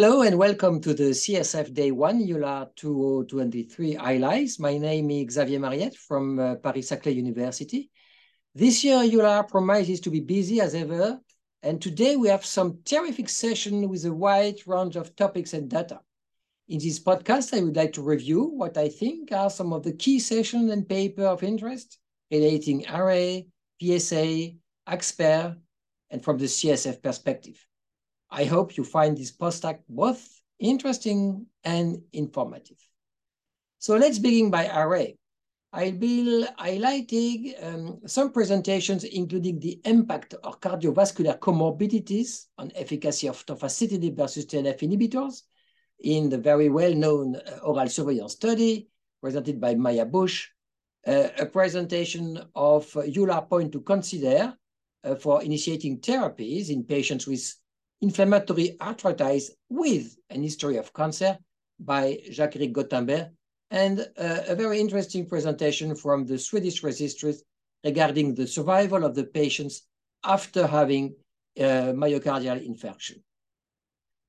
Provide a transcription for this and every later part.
Hello and welcome to the CSF Day 1 EULAR 2023 highlights. My name is Xavier Mariette from Paris-Saclay University. This year EULAR promises to be busy as ever, and today we have some terrific session with a wide range of topics and data. In this podcast, I would like to review what I think are some of the key sessions and papers of interest relating RA, PSA, AxSpA, and from the CSF perspective. I hope you find this post-act both interesting and informative. So let's begin by RA. I'll be highlighting some presentations, including the impact of cardiovascular comorbidities on efficacy of tofacitinib versus TNF inhibitors in the very well-known oral surveillance study presented by Maya Bush, a presentation of EULAR point to consider for initiating therapies in patients with inflammatory arthritis with an history of cancer by Jacques-Éric Gottemberg, and a very interesting presentation from the Swedish registries regarding the survival of the patients after having myocardial infarction.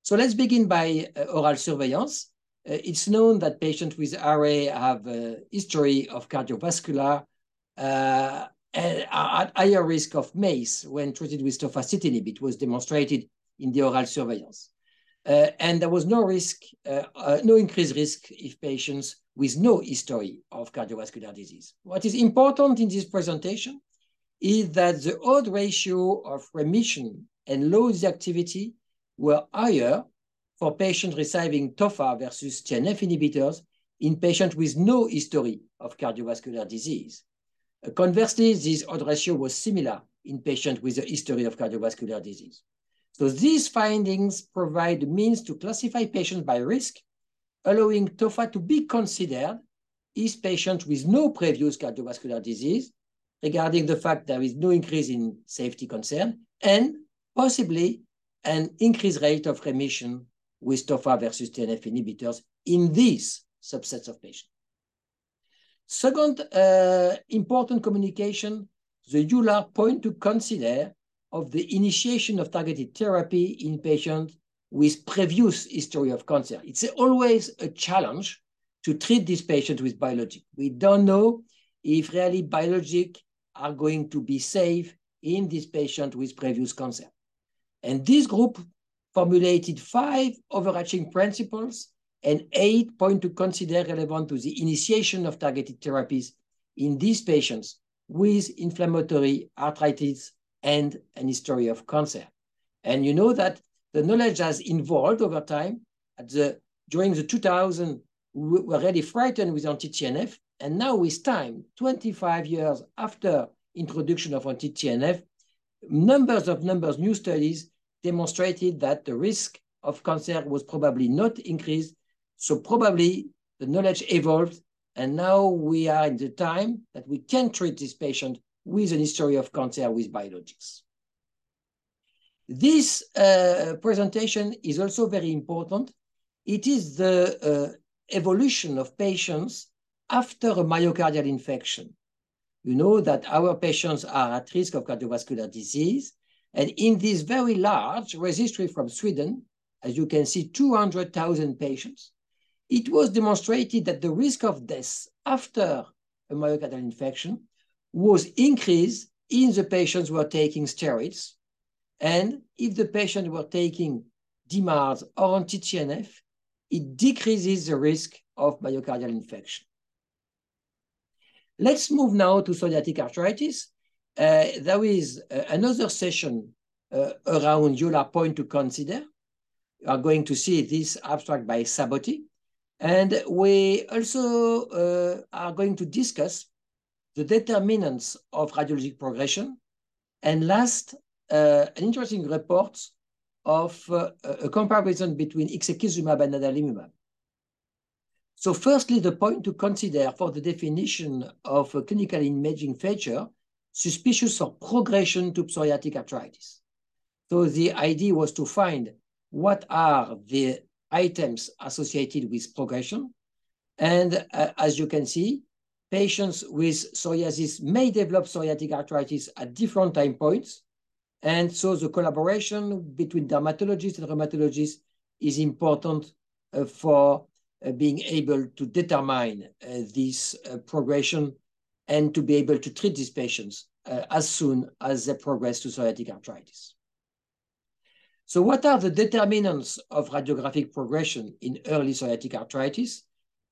So let's begin by oral surveillance. It's known that patients with RA have a history of cardiovascular and are at higher risk of MACE when treated with tofacitinib. It was demonstrated in the oral surveillance. And there was no risk, no increased risk if patients with no history of cardiovascular disease. What is important in this presentation is that the odds ratio of remission and loss of activity were higher for patients receiving TOFA versus TNF inhibitors in patients with no history of cardiovascular disease. Conversely, this odds ratio was similar in patients with a history of cardiovascular disease. So these findings provide means to classify patients by risk, allowing TOFA to be considered is patients with no previous cardiovascular disease, regarding the fact there is no increase in safety concern, and possibly an increased rate of remission with TOFA versus TNF inhibitors in these subsets of patients. Second important communication, the EULAR point to consider of the initiation of targeted therapy in patients with previous history of cancer. It's always a challenge to treat these patients with biologic. We don't know if really biologic are going to be safe in this patient with previous cancer. And this group formulated 5 overarching principles and 8 points to consider relevant to the initiation of targeted therapies in these patients with inflammatory arthritis and an history of cancer. And you know that the knowledge has evolved over time. During the 2000s, we were really frightened with anti-TNF, and now with time, 25 years after introduction of anti-TNF, numbers of new studies demonstrated that the risk of cancer was probably not increased, so probably the knowledge evolved, and now we are in the time that we can treat this patient with an history of cancer with biologics. This presentation is also very important. It is the evolution of patients after a myocardial infection. You know that our patients are at risk of cardiovascular disease. And in this very large registry from Sweden, as you can see, 200,000 patients, it was demonstrated that the risk of death after a myocardial infection was increased in the patients who were taking steroids. And if the patient were taking DMARDs or anti-TNF, it decreases the risk of myocardial infarction. Let's move now to psoriatic arthritis. There is another session around EULAR point to consider. You are going to see this abstract by Saboti. And we also are going to discuss the determinants of radiologic progression, and last, an interesting report of a comparison between Ixekizumab and Adalimumab. So firstly, the point to consider for the definition of a clinical imaging feature suspicious of progression to psoriatic arthritis. So the idea was to find what are the items associated with progression, and as you can see, patients with psoriasis may develop psoriatic arthritis at different time points. And so the collaboration between dermatologists and rheumatologists is important for being able to determine this progression and to be able to treat these patients as soon as they progress to psoriatic arthritis. So what are the determinants of radiographic progression in early psoriatic arthritis?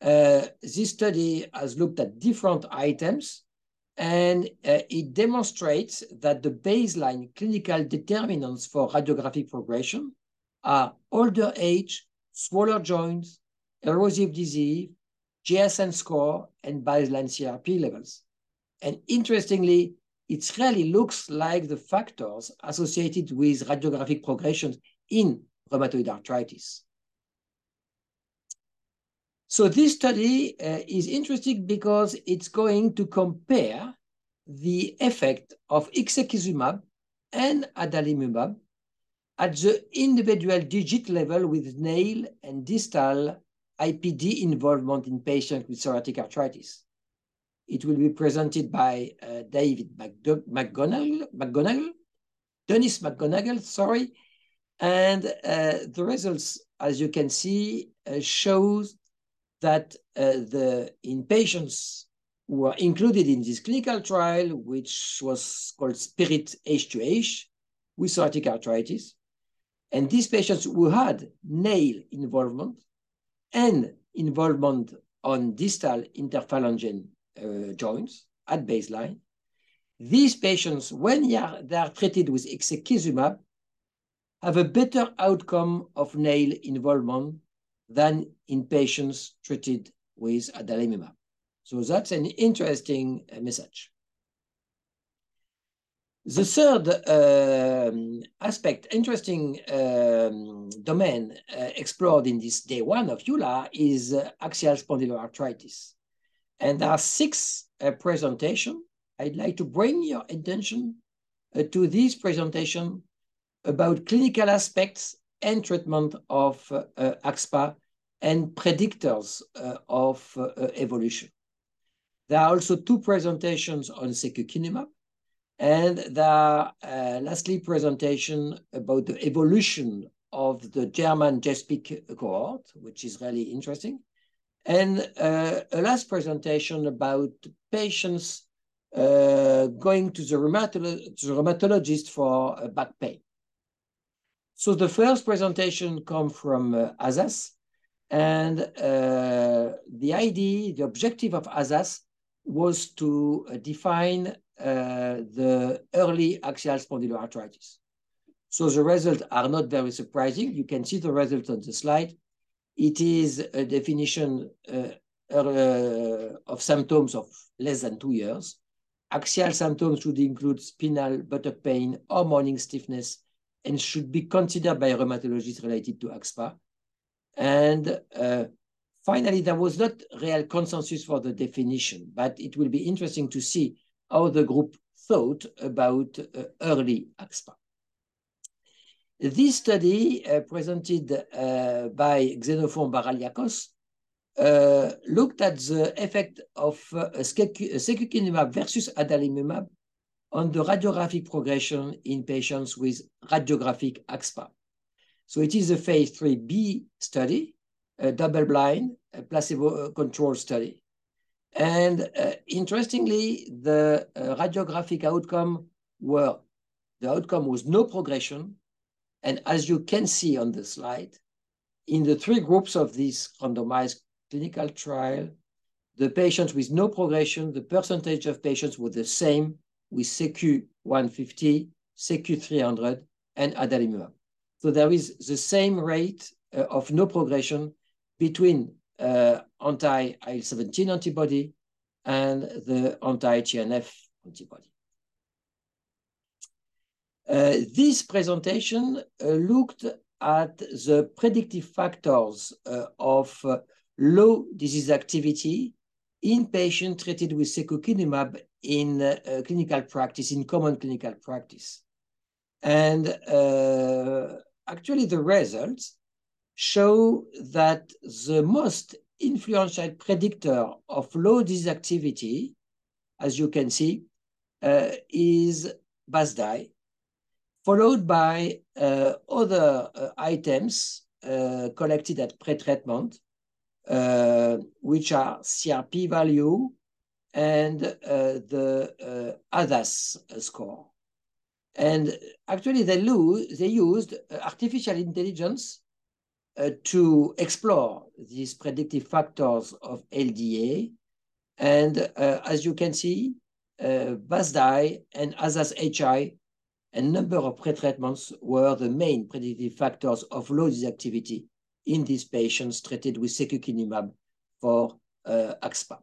This study has looked at different items, and it demonstrates that the baseline clinical determinants for radiographic progression are older age, smaller joints, erosive disease, JSN score, and baseline CRP levels. And interestingly, it really looks like the factors associated with radiographic progression in rheumatoid arthritis. So this study is interesting because it's going to compare the effect of Ixekizumab and Adalimumab at the individual digit level with nail and distal IPD involvement in patients with psoriatic arthritis. It will be presented by David McGonagall, Dennis McGonagall, sorry. And the results, as you can see, shows that in patients who were included in this clinical trial, which was called SPIRIT-H2H with psoriatic arthritis, and these patients who had nail involvement and involvement on distal interphalangeal joints at baseline, these patients, when they are treated with Ixekizumab, have a better outcome of nail involvement than in patients treated with Adalimumab. So that's an interesting message. The third interesting domain explored in this day one of EULAR is axial spondyloarthritis. And there are six presentations. I'd like to bring your attention to this presentation about clinical aspects and treatment of AxSpA and predictors of evolution. There are also two presentations on secukinumab. And there are, lastly, presentation about the evolution of the German GESPIC cohort, which is really interesting. And a last presentation about patients going to the rheumatologist for back pain. So the first presentation comes from ASAS. And the objective of ASAS was to define the early axial spondyloarthritis. So the results are not very surprising. You can see the results on the slide. It is a definition of symptoms of less than 2 years. Axial symptoms should include spinal buttock pain or morning stiffness and should be considered by rheumatologists related to AxSpA. And finally, there was not real consensus for the definition, but it will be interesting to see how the group thought about early AxSpA. This study presented by Xenophon Baraliakos looked at the effect of secukinumab versus adalimumab on the radiographic progression in patients with radiographic AxSpA. So it is a phase 3B study, a double-blind, placebo-controlled study. And interestingly, the radiographic outcome was no progression. And as you can see on the slide, in the three groups of this randomized clinical trial, the patients with no progression, the percentage of patients were the same with Secu 150, Secu 300, and adalimumab. So there is the same rate of no progression between anti-IL-17 antibody and the anti-TNF antibody. This presentation looked at the predictive factors of low disease activity in patients treated with secukinumab in clinical practice, in common clinical practice. And actually the results show that the most influential predictor of low disease activity, as you can see, is BASDAI, followed by other items collected at pre-treatment, which are CRP value and the ADAS score. And actually, they used artificial intelligence to explore these predictive factors of LDA. And as you can see, BASDAI and ASAS-HI and number of pretreatments were the main predictive factors of low disease activity in these patients treated with secukinumab for AxSpA.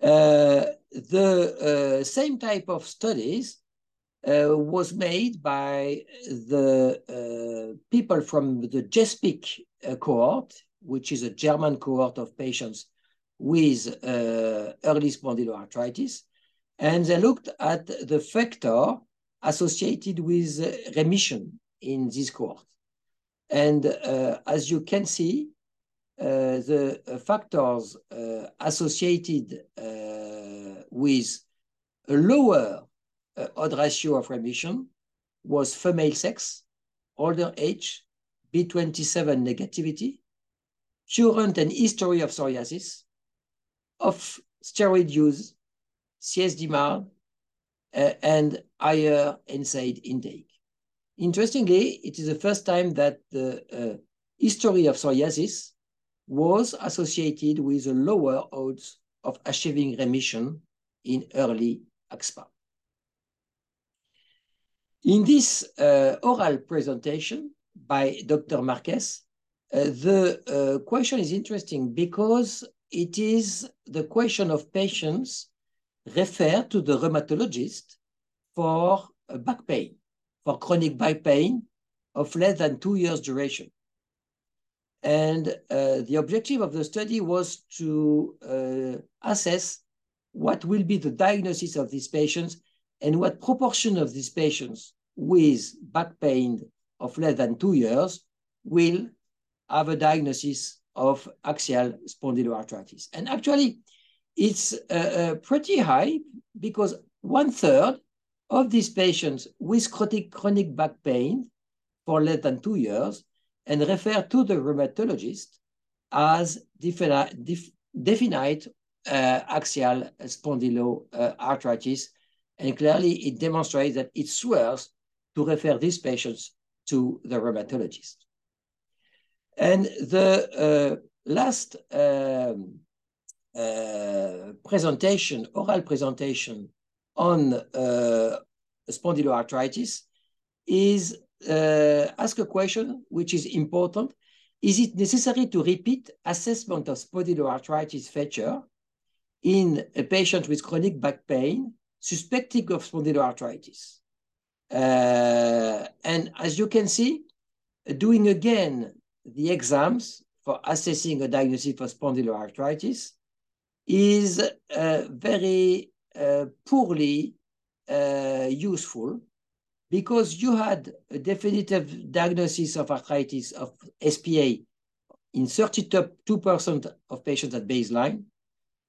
The same type of studies was made by the people from the GESPIC cohort, which is a German cohort of patients with early spondyloarthritis, and they looked at the factor associated with remission in this cohort. And as you can see, the factors associated with a lower odd ratio of remission was female sex, older age, B27 negativity, current and history of psoriasis, of steroid use, CSDMAR, and higher NSAID intake. Interestingly, it is the first time that the history of psoriasis was associated with a lower odds of achieving remission in early AxSpA. In this oral presentation by Dr. Marquez, the question is interesting because it is the question of patients referred to the rheumatologist for back pain, for chronic back pain of less than 2 years duration. And the objective of the study was to assess what will be the diagnosis of these patients and what proportion of these patients with back pain of less than 2 years will have a diagnosis of axial spondyloarthritis. And actually, it's pretty high because 1/3 of these patients with chronic back pain for less than 2 years and referred to the rheumatologist as definite axial spondyloarthritis. And clearly, it demonstrates that it's worse to refer these patients to the rheumatologist. And the last presentation, oral presentation on spondyloarthritis is ask a question which is important. Is it necessary to repeat assessment of spondyloarthritis feature in a patient with chronic back pain suspected of spondyloarthritis? And as you can see, doing again the exams for assessing a diagnosis for spondyloarthritis is very poorly useful because you had a definitive diagnosis of arthritis of SPA in 32% of patients at baseline.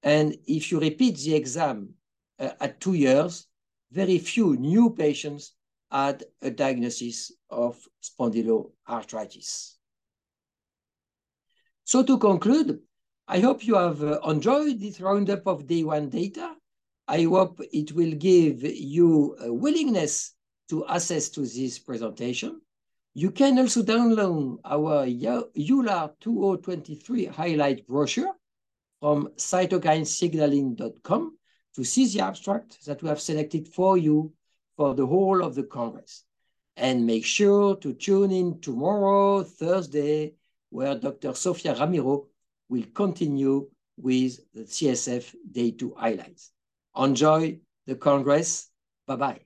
And if you repeat the exam at 2 years, very few new patients had a diagnosis of spondyloarthritis. So to conclude, I hope you have enjoyed this roundup of day one data. I hope it will give you a willingness to access to this presentation. You can also download our EULAR 2023 highlight brochure from cytokinesignaling.com to see the abstract that we have selected for you for the whole of the Congress. And make sure to tune in tomorrow, Thursday, where Dr. Sofia Ramiro will continue with the CSF Day 2 highlights. Enjoy the Congress. Bye-bye.